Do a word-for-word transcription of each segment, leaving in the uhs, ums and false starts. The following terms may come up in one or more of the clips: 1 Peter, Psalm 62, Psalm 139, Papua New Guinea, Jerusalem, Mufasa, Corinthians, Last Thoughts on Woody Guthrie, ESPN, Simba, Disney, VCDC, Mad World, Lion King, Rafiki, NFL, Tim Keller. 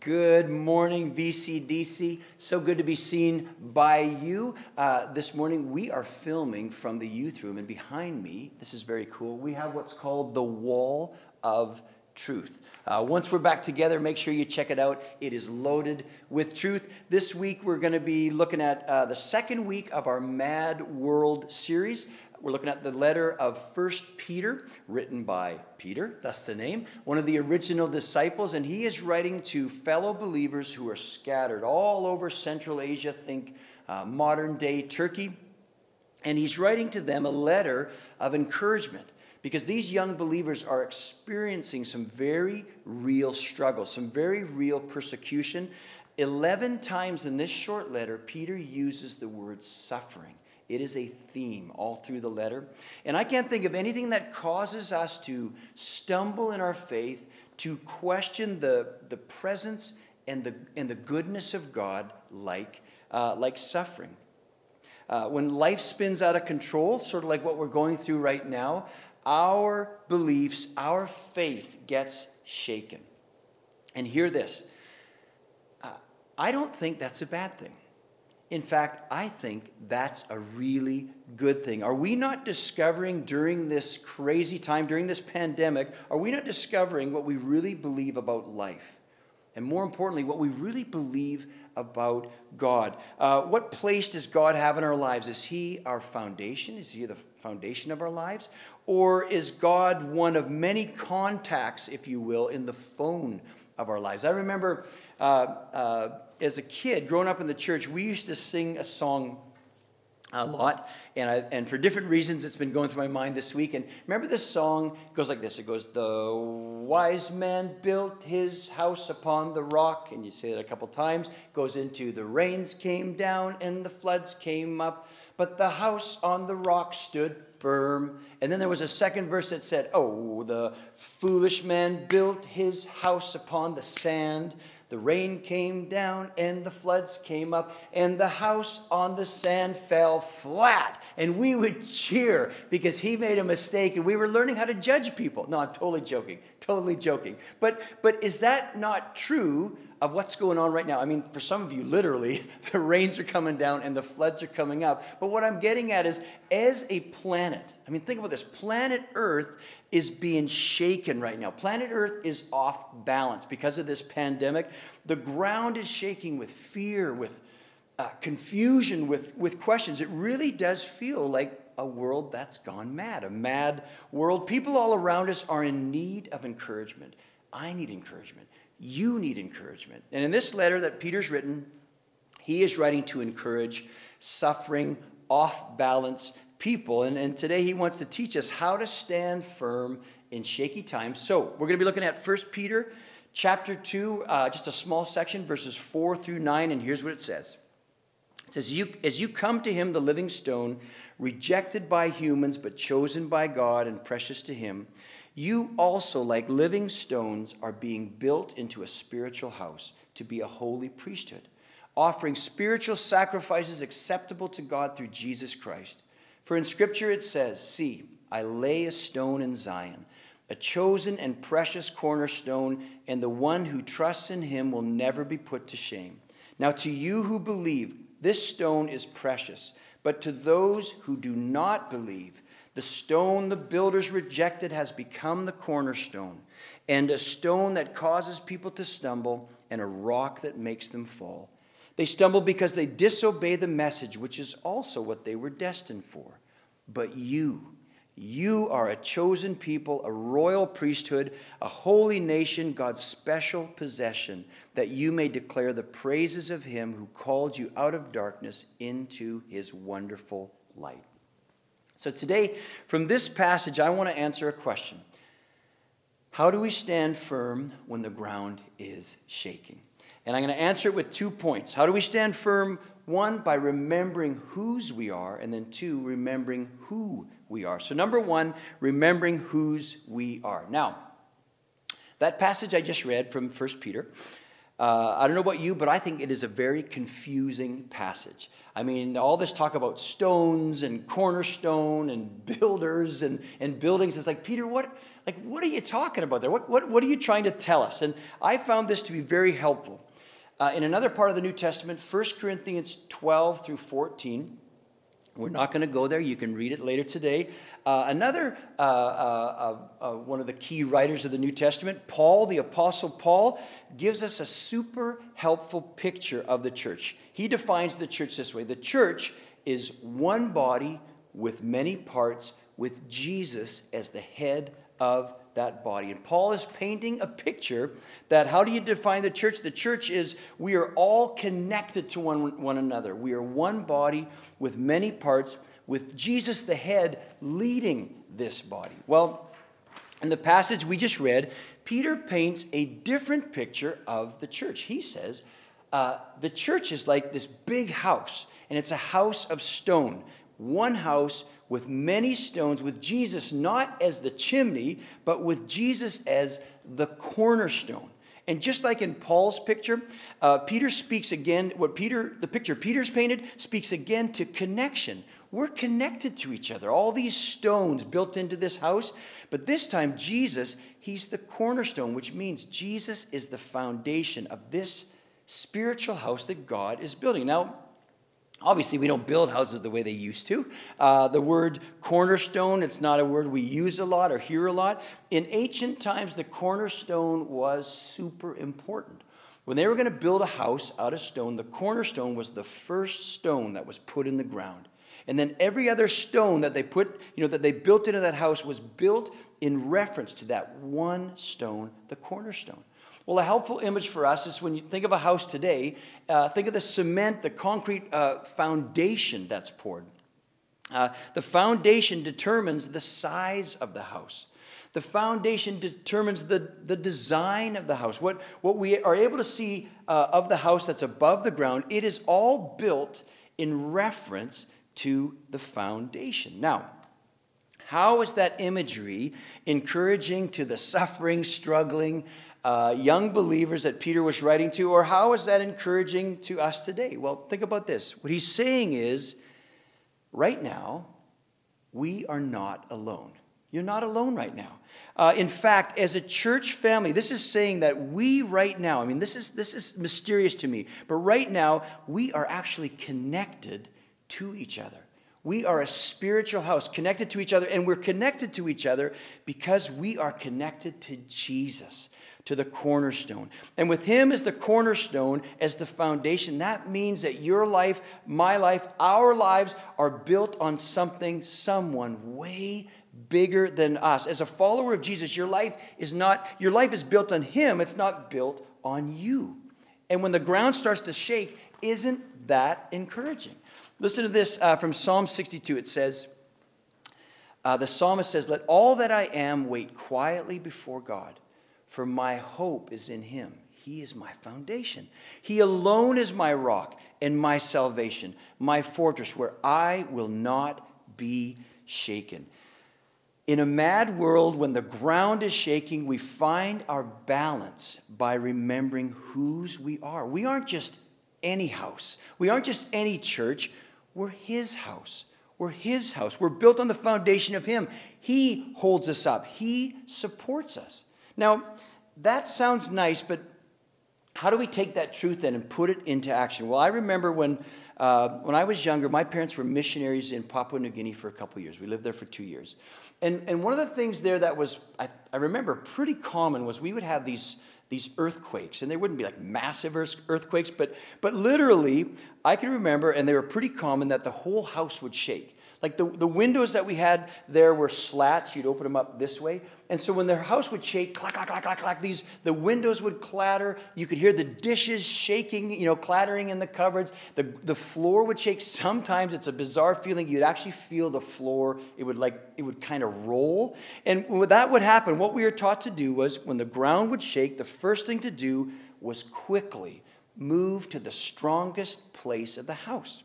Good morning, V C D C. So good to be seen by you. Uh, this morning, we are filming from the youth room, and behind me, this is very cool, we have what's called the Wall of Truth. Uh, once we're back together, make sure you check it out. It is loaded with truth. This week, we're going to be looking at uh, the second week of our Mad World series. We're looking at the letter of First Peter, written by Peter, that's the name, one of the original disciples, and he is writing to fellow believers who are scattered all over Central Asia, think uh, modern-day Turkey, and he's writing to them a letter of encouragement, because these young believers are experiencing some very real struggles, some very real persecution. Eleven times in this short letter, Peter uses the word suffering. It is a theme all through the letter. And I can't think of anything that causes us to stumble in our faith, to question the, the presence and the, and the goodness of God like, uh, like suffering. Uh, when life spins out of control, sort of like what we're going through right now, our beliefs, our faith gets shaken. And hear this. Uh, I don't think that's a bad thing. In fact, I think that's a really good thing. Are we not discovering during this crazy time, during this pandemic, are we not discovering what we really believe about life? And more importantly, what we really believe about God? Uh, what place does God have in our lives? Is He our foundation? Is He the foundation of our lives? Or is God one of many contacts, if you will, in the phone of our lives? I remember Uh, uh, As a kid, growing up in the church, we used to sing a song a lot, and, I, and for different reasons, it's been going through my mind this week. And remember this song? It goes like this. It goes, "The wise man built his house upon the rock," and you say that a couple times. It goes into, "The rains came down and the floods came up, but the house on the rock stood firm." And then there was a second verse that said, "Oh, the foolish man built his house upon the sand. The rain came down and the floods came up and the house on the sand fell flat." And we would cheer because he made a mistake and we were learning how to judge people. No, I'm totally joking, totally joking. But, but is that not true of what's going on right now? I mean, for some of you, literally, the rains are coming down and the floods are coming up. But what I'm getting at is, as a planet, I mean, think about this. Planet Earth is being shaken right now. Planet Earth is off balance because of this pandemic. The ground is shaking with fear, with uh, confusion, with, with questions. It really does feel like a world that's gone mad, a mad world. People all around us are in need of encouragement. I need encouragement. You need encouragement. And in this letter that Peter's written, he is writing to encourage suffering, off-balance people. And, and today he wants to teach us how to stand firm in shaky times. So we're going to be looking at First Peter chapter two, uh, just a small section, verses four through nine. And here's what it says. It says, you, "As you come to him, the living stone, rejected by humans but chosen by God and precious to him, you also, like living stones, are being built into a spiritual house to be a holy priesthood, offering spiritual sacrifices acceptable to God through Jesus Christ. For in Scripture it says, 'See, I lay a stone in Zion, a chosen and precious cornerstone, and the one who trusts in him will never be put to shame.' Now to you who believe, this stone is precious, but to those who do not believe, the stone the builders rejected has become the cornerstone, and a stone that causes people to stumble, and a rock that makes them fall. They stumble because they disobey the message, which is also what they were destined for. But you, you are a chosen people, a royal priesthood, a holy nation, God's special possession, that you may declare the praises of him who called you out of darkness into his wonderful light." So today, from this passage, I want to answer a question. How do we stand firm when the ground is shaking? And I'm going to answer it with two points. How do we stand firm? One, by remembering whose we are, and then two, remembering who we are. So number one, remembering whose we are. Now, that passage I just read from First Peter Uh, I don't know about you, but I think it is a very confusing passage. I mean, all this talk about stones and cornerstone and builders and, and buildings. It's like, Peter, what, like, what are you talking about there? What, what, what are you trying to tell us? And I found this to be very helpful. Uh, in another part of the New Testament, First Corinthians twelve through fourteen. We're not going to go there. You can read it later today. Uh, another uh, uh, uh, uh, one of the key writers of the New Testament, Paul, the Apostle Paul, gives us a super helpful picture of the church. He defines the church this way. The church is one body with many parts, with Jesus as the head of that body. And Paul is painting a picture that, how do you define the church? The church is, we are all connected to one, one another. We are one body with many parts, with Jesus the head leading this body. Well, in the passage we just read, Peter paints a different picture of the church. He says, uh, the church is like this big house, and it's a house of stone, one house with many stones, with Jesus not as the chimney, but with Jesus as the cornerstone. And just like in Paul's picture, uh, Peter speaks again, what Peter, the picture Peter's painted speaks again to connection. We're connected to each other, all these stones built into this house, but this time Jesus, he's the cornerstone, which means Jesus is the foundation of this spiritual house that God is building. Now, obviously, we don't build houses the way they used to. Uh, the word cornerstone, it's not a word we use a lot or hear a lot. In ancient times, the cornerstone was super important. When they were going to build a house out of stone, the cornerstone was the first stone that was put in the ground. And then every other stone that they put, you know, that they built into that house was built in reference to that one stone, the cornerstone. Well, a helpful image for us is when you think of a house today, uh, think of the cement, the concrete uh, foundation that's poured. Uh, the foundation determines the size of the house. The foundation determines the, the design of the house. What, what we are able to see uh, of the house that's above the ground, it is all built in reference to the foundation. Now, how is that imagery encouraging to the suffering, struggling, Uh, young believers that Peter was writing to, or how is that encouraging to us today? Well, think about this. What he's saying is, right now, we are not alone. You're not alone right now. Uh, in fact, as a church family, this is saying that we right now, I mean, this is, this is mysterious to me, but right now, we are actually connected to each other. We are a spiritual house connected to each other, and we're connected to each other because we are connected to Jesus, to the cornerstone. And with him as the cornerstone, as the foundation, that means that your life, my life, our lives are built on something, someone way bigger than us. As a follower of Jesus, your life is not, your life is built on him. It's not built on you. And when the ground starts to shake, isn't that encouraging? Listen to this uh, from Psalm sixty-two. It says, uh, the psalmist says, "Let all that I am wait quietly before God, for my hope is in him. He is my foundation. He alone is my rock and my salvation, my fortress where I will not be shaken." In a mad world, when the ground is shaking, we find our balance by remembering whose we are. We aren't just any house. We aren't just any church. We're his house. We're his house. We're built on the foundation of him. He holds us up. He supports us. Now, that sounds nice, but how do we take that truth then and put it into action? Well, I remember when, uh, when I was younger, my parents were missionaries in Papua New Guinea for a couple years. We lived there for two years. And, and one of the things there that was, I, I remember, pretty common was we would have these these earthquakes, and they wouldn't be like massive earthquakes, but, but literally, I can remember, and they were pretty common, that the whole house would shake. Like the, the windows that we had there were slats, you'd open them up this way, and so when the house would shake, clack, clack, clack, clack, clack, these, the windows would clatter, you could hear the dishes shaking, you know, clattering in the cupboards, the, the floor would shake. Sometimes it's a bizarre feeling, you'd actually feel the floor, it would like, it would kind of roll, and when that would happen, what we were taught to do was, when the ground would shake, the first thing to do was quickly move to the strongest place of the house.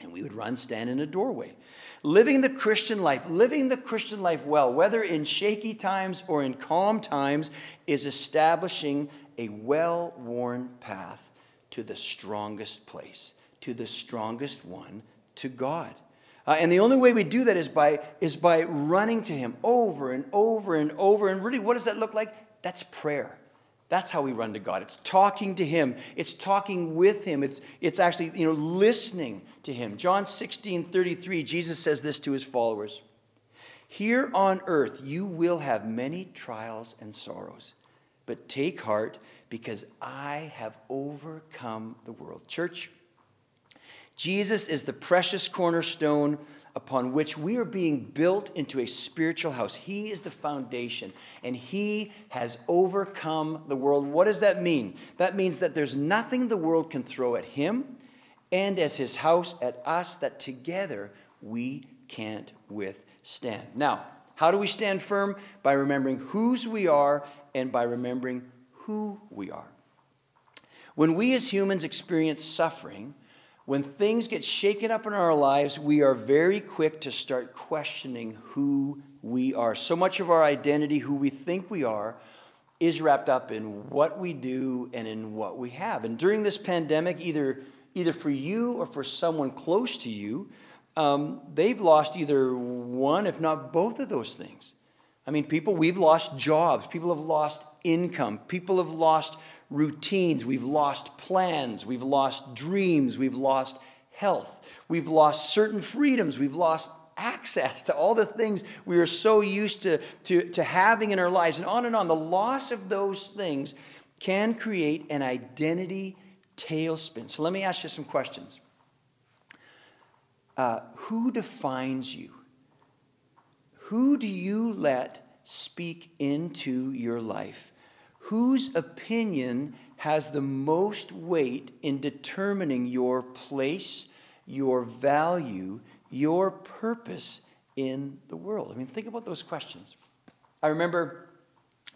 And we would run, stand in a doorway. Living the Christian life, living the Christian life well, whether in shaky times or in calm times, is establishing a well-worn path to the strongest place, to the strongest one, to God. Uh, and the only way we do that is by, is by running to him over and over and over. And really, what does that look like? That's prayer. That's how we run to God. It's talking to him. It's talking with him. It's, it's actually, you know, listening to him. John sixteen thirty-three, Jesus says this to his followers. Here on earth you will have many trials and sorrows, but take heart because I have overcome the world. Church, Jesus is the precious cornerstone upon which we are being built into a spiritual house. He is the foundation, and he has overcome the world. What does that mean? That means that there's nothing the world can throw at him, and as his house at us, that together we can't withstand. Now, how do we stand firm? By remembering whose we are and by remembering who we are. When we as humans experience suffering, when things get shaken up in our lives, we are very quick to start questioning who we are. So much of our identity, who we think we are, is wrapped up in what we do and in what we have. And during this pandemic, either, either for you or for someone close to you, um, they've lost either one, if not both of those things. I mean, people, we've lost jobs. People have lost income. People have lost routines. We've lost plans. We've lost dreams. We've lost health. We've lost certain freedoms. We've lost access to all the things we are so used to, to, to having in our lives, and on and on. The loss of those things can create an identity tailspin. So let me ask you some questions. Uh, who defines you? Who do you let speak into your life? Whose opinion has the most weight in determining your place, your value, your purpose in the world? I mean, think about those questions. I remember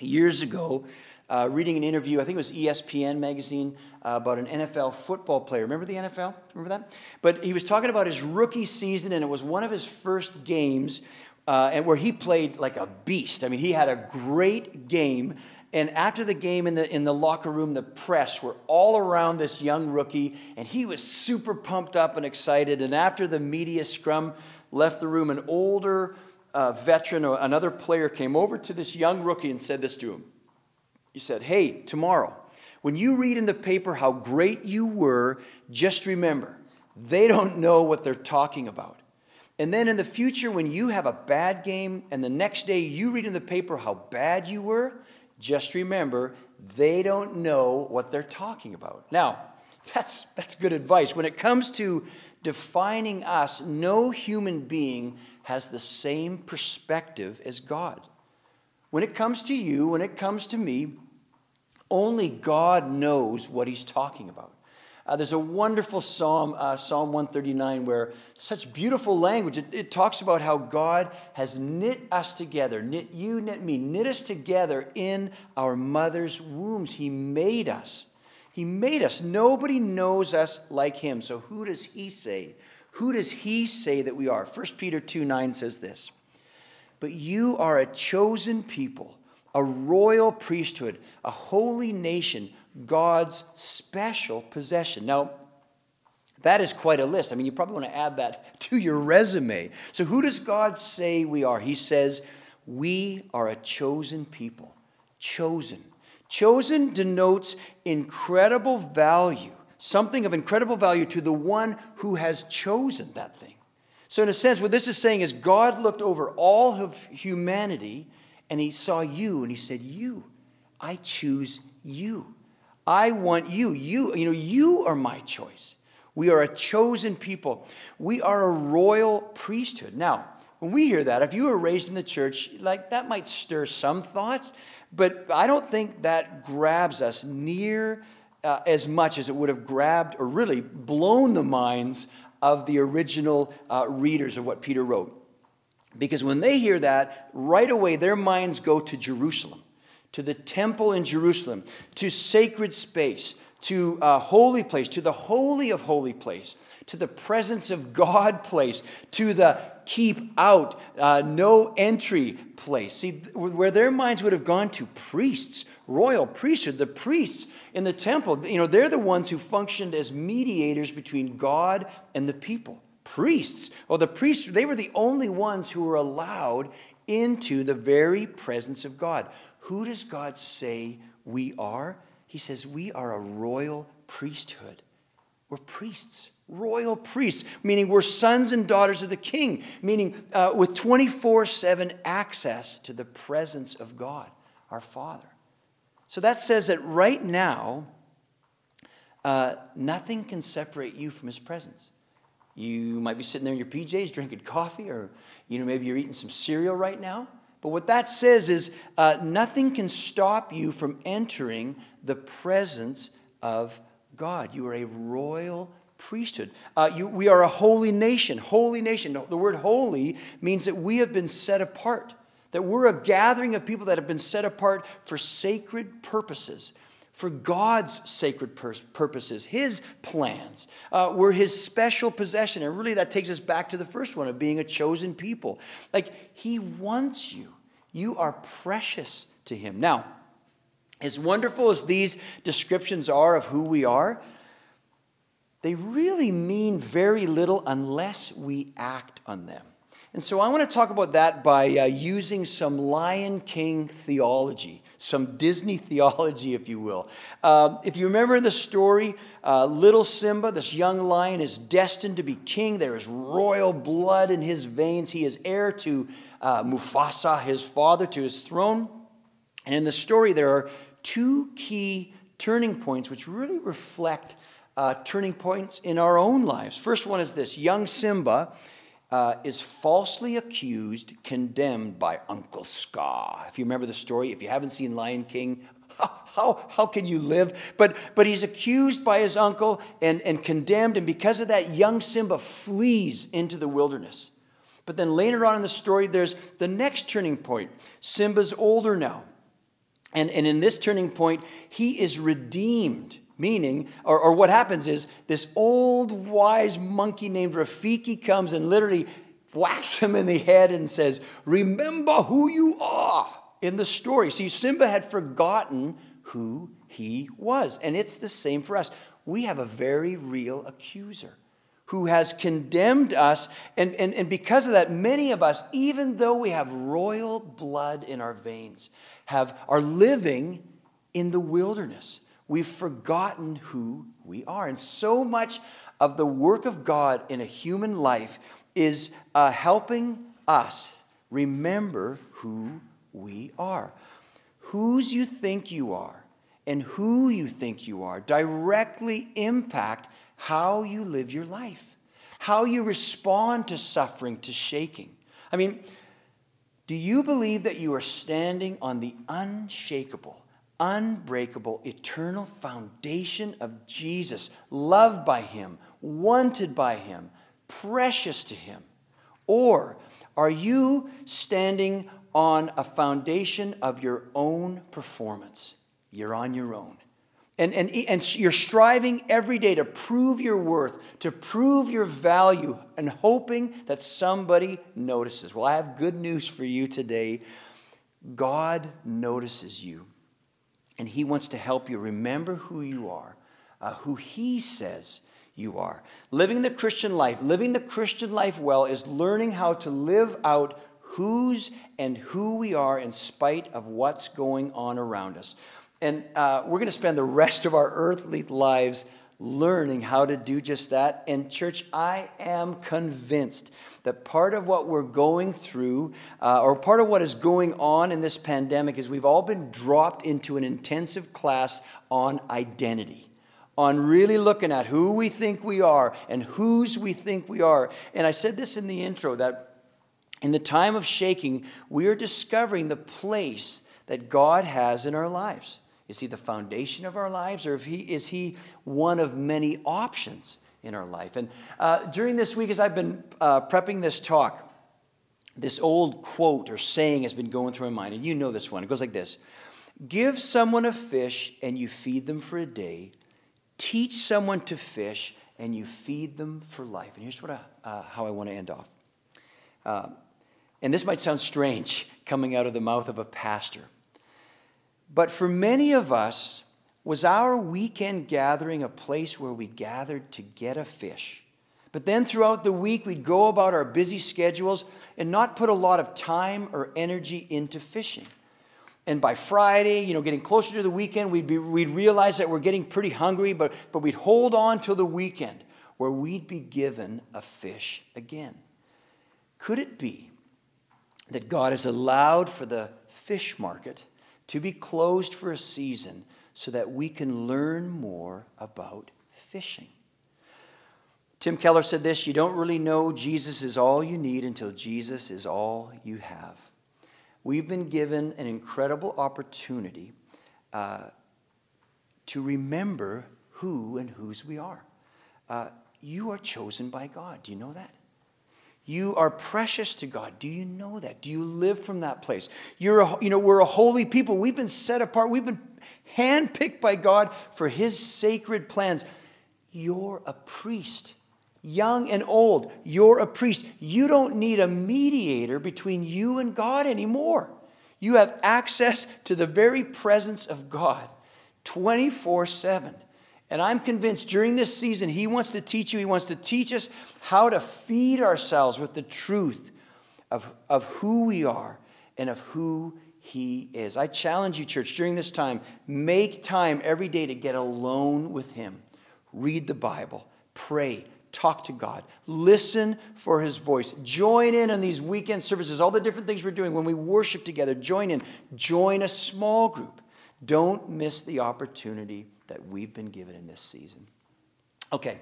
years ago uh, reading an interview, I think it was E S P N magazine, uh, about an N F L football player. Remember the N F L? Remember that? But he was talking about his rookie season, and it was one of his first games Uh, and where he played like a beast. I mean, he had a great game. And after the game in the, in the locker room, the press were all around this young rookie, and he was super pumped up and excited. And after the media scrum left the room, an older uh, veteran or another player came over to this young rookie and said this to him. He said, "Hey, tomorrow, when you read in the paper how great you were, just remember, they don't know what they're talking about. And then in the future, when you have a bad game and the next day you read in the paper how bad you were, just remember, they don't know what they're talking about." Now, that's, that's good advice. When it comes to defining us, no human being has the same perspective as God. When it comes to you, when it comes to me, only God knows what he's talking about. Uh, there's a wonderful psalm, uh, Psalm one thirty-nine, where such beautiful language. It, it talks about how God has knit us together, knit you, knit me, knit us together in our mother's wombs. He made us. He made us. Nobody knows us like him. So who does he say? Who does he say that we are? First Peter two nine says this, "But you are a chosen people, a royal priesthood, a holy nation, God's special possession." Now, that is quite a list. I mean, you probably want to add that to your resume. So who does God say we are? He says, we are a chosen people. Chosen. Chosen denotes incredible value, something of incredible value to the one who has chosen that thing. So in a sense, what this is saying is God looked over all of humanity, and he saw you, and he said, you, I choose you. I want you. You, you know, you are my choice. We are a chosen people. We are a royal priesthood. Now, when we hear that, if you were raised in the church, like that might stir some thoughts, but I don't think that grabs us near uh, as much as it would have grabbed or really blown the minds of the original uh, readers of what Peter wrote. Because when they hear that, right away their minds go to Jerusalem, to the temple in Jerusalem, to sacred space, to a holy place, to the holy of holy place, to the presence of God place, to the keep out, uh, no entry place. See, where their minds would have gone to priests, royal priesthood, the priests in the temple, you know, they're the ones who functioned as mediators between God and the people. Priests, or well, the priests, they were the only ones who were allowed into the very presence of God. Who does God say we are? He says we are a royal priesthood. We're priests, royal priests, meaning we're sons and daughters of the King, meaning uh, with twenty-four seven access to the presence of God, our Father. So that says that right now, uh, nothing can separate you from His presence. You might be sitting there in your P Js drinking coffee, or you know, maybe you're eating some cereal right now. But what that says is uh, nothing can stop you from entering the presence of God. You are a royal priesthood. Uh, you, we are a holy nation, holy nation. The word holy means that we have been set apart, that we're a gathering of people that have been set apart for sacred purposes. For God's sacred purposes, His plans, uh, were His special possession. And really that takes us back to the first one of being a chosen people. Like, He wants you. You are precious to Him. Now, as wonderful as these descriptions are of who we are, they really mean very little unless we act on them. And so I want to talk about that by uh, using some Lion King theology, some Disney theology, if you will. Uh, if you remember in the story, uh, little Simba, this young lion, is destined to be king. There is royal blood in his veins. He is heir to uh, Mufasa, his father, to his throne. And in the story, there are two key turning points which really reflect uh, turning points in our own lives. First one is this: young Simba Uh, is falsely accused, condemned by Uncle Scar. If you remember the story, if you haven't seen Lion King, how, how, how can you live? But, but he's accused by his uncle and, and condemned, and because of that, young Simba flees into the wilderness. But then later on in the story, there's the next turning point. Simba's older now, and, and in this turning point, he is redeemed. Meaning, or, or what happens is, this old wise monkey named Rafiki comes and literally whacks him in the head and says, "Remember who you are," in the story. See, Simba had forgotten who he was. And it's the same for us. We have a very real accuser who has condemned us. And, and, and because of that, many of us, even though we have royal blood in our veins, have, are living in the wilderness. We've forgotten who we are. And so much of the work of God in a human life is uh, helping us remember who we are. Whose you think you are and who you think you are directly impact how you live your life, how you respond to suffering, to shaking. I mean, do you believe that you are standing on the unshakable, unbreakable, eternal foundation of Jesus, loved by Him, wanted by Him, precious to Him? Or are you standing on a foundation of your own performance? You're on your own. And, and, and you're striving every day to prove your worth, to prove your value, and hoping that somebody notices. Well, I have good news for you today. God notices you. And He wants to help you remember who you are, uh, who He says you are. Living the Christian life, living the Christian life well, is learning how to live out whose and who we are in spite of what's going on around us. And uh, we're going to spend the rest of our earthly lives learning how to do just that. And church, I am convinced that part of what we're going through, uh, or part of what is going on in this pandemic, is we've all been dropped into an intensive class on identity, on really looking at who we think we are and whose we think we are. And I said this in the intro, that in the time of shaking, we are discovering the place that God has in our lives. Is He the foundation of our lives, or if he, is He one of many options in our life? And uh, during this week, as I've been uh, prepping this talk, this old quote or saying has been going through my mind, and you know this one. It goes like this: give someone a fish, and you feed them for a day. Teach someone to fish, and you feed them for life. And here's what I, uh, how I want to end off. Uh, and this might sound strange coming out of the mouth of a pastor, but for many of us, was our weekend gathering a place where we gathered to get a fish? But then throughout the week, we'd go about our busy schedules and not put a lot of time or energy into fishing. And by Friday, you know, getting closer to the weekend, we'd, be, we'd realize that we're getting pretty hungry, but, but we'd hold on till the weekend where we'd be given a fish again. Could it be that God has allowed for the fish market to be closed for a season so that we can learn more about fishing? Tim Keller said this: you don't really know Jesus is all you need until Jesus is all you have. We've been given an incredible opportunity uh, to remember who and whose we are. Uh, you are chosen by God. Do you know that? You are precious to God. Do you know that? Do you live from that place? You're a, you know, we're a holy people. We've been set apart. We've been handpicked by God for His sacred plans. You're a priest. Young and old, you're a priest. You don't need a mediator between you and God anymore. You have access to the very presence of God twenty-four seven. And I'm convinced during this season, He wants to teach you, He wants to teach us how to feed ourselves with the truth of, of who we are and of who He is. I challenge you, church, during this time, make time every day to get alone with Him. Read the Bible, pray, talk to God, listen for His voice, join in on these weekend services, all the different things we're doing when we worship together, join in, join a small group. Don't miss the opportunity that we've been given in this season. Okay,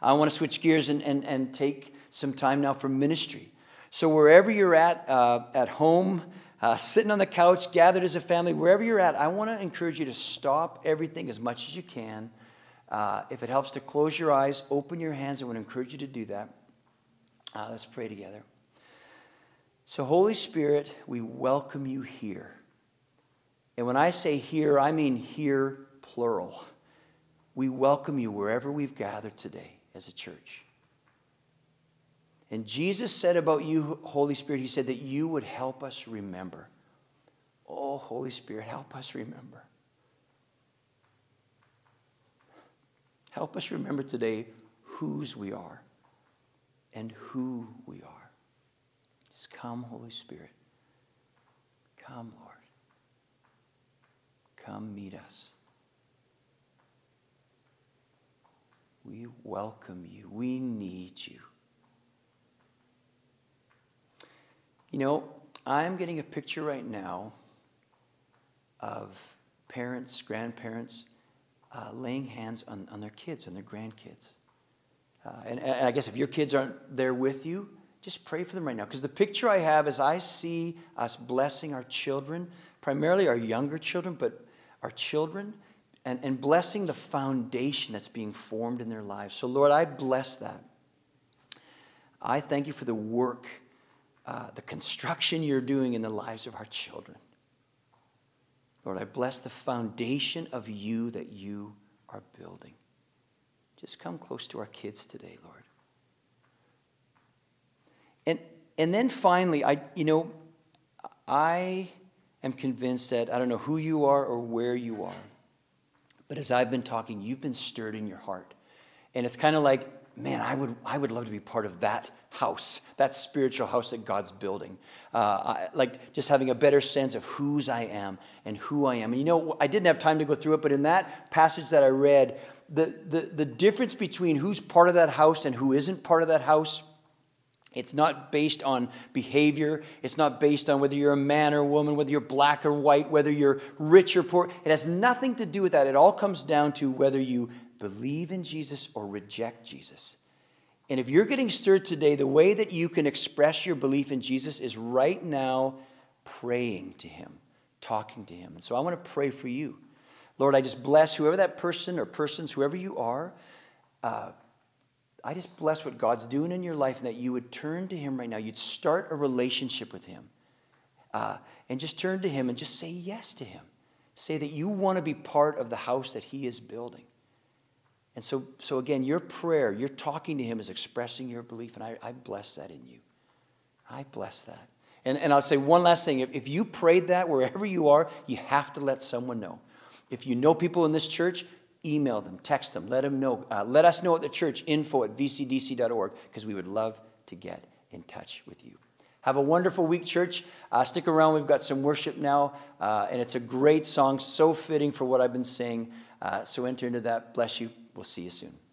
I want to switch gears and, and, and take some time now for ministry. So wherever you're at, uh, at home, uh, sitting on the couch, gathered as a family, wherever you're at, I want to encourage you to stop everything as much as you can. Uh, if it helps to close your eyes, open your hands, I would encourage you to do that. Uh, let's pray together. So Holy Spirit, we welcome you here. And when I say here, I mean here, plural. We welcome you wherever we've gathered today as a church. And Jesus said about you, Holy Spirit, He said that you would help us remember. Oh, Holy Spirit, help us remember. Help us remember today whose we are and who we are. Just come, Holy Spirit. Come, Lord. Come meet us. We welcome you. We need you. You know, I'm getting a picture right now of parents, grandparents, Uh, laying hands on, on their kids, on their grandkids. Uh, and, and I guess if your kids aren't there with you, just pray for them right now. Because the picture I have is I see us blessing our children, primarily our younger children, but our children, and, and blessing the foundation that's being formed in their lives. So Lord, I bless that. I thank you for the work, uh, the construction you're doing in the lives of our children. Lord, I bless the foundation of you that you are building. Just come close to our kids today, Lord. And, and then finally, I, you know, I am convinced that, I don't know who you are or where you are, but as I've been talking, you've been stirred in your heart. And it's kind of like, man, I would, I would love to be part of that house, that spiritual house that God's building. Uh, I, like just having a better sense of whose I am and who I am. And you know, I didn't have time to go through it, but in that passage that I read, the, the, the difference between who's part of that house and who isn't part of that house, it's not based on behavior. It's not based on whether you're a man or a woman, whether you're black or white, whether you're rich or poor. It has nothing to do with that. It all comes down to whether you believe in Jesus or reject Jesus. And if you're getting stirred today, the way that you can express your belief in Jesus is right now praying to Him, talking to Him. And so I want to pray for you. Lord, I just bless whoever that person or persons, whoever you are, uh, I just bless what God's doing in your life and that you would turn to Him right now. You'd start a relationship with Him uh, and just turn to Him and just say yes to Him. Say that you want to be part of the house that He is building. And so, so again, your prayer, your talking to him is expressing your belief, and I, I bless that in you. I bless that. And, and I'll say one last thing. If, if you prayed that wherever you are, you have to let someone know. If you know people in this church, email them, text them, let them know. Uh, let us know at the church, info at v c d c dot org, because we would love to get in touch with you. Have a wonderful week, church. Uh, stick around. We've got some worship now, uh, and it's a great song, so fitting for what I've been saying. Uh, so enter into that. Bless you. We'll see you soon.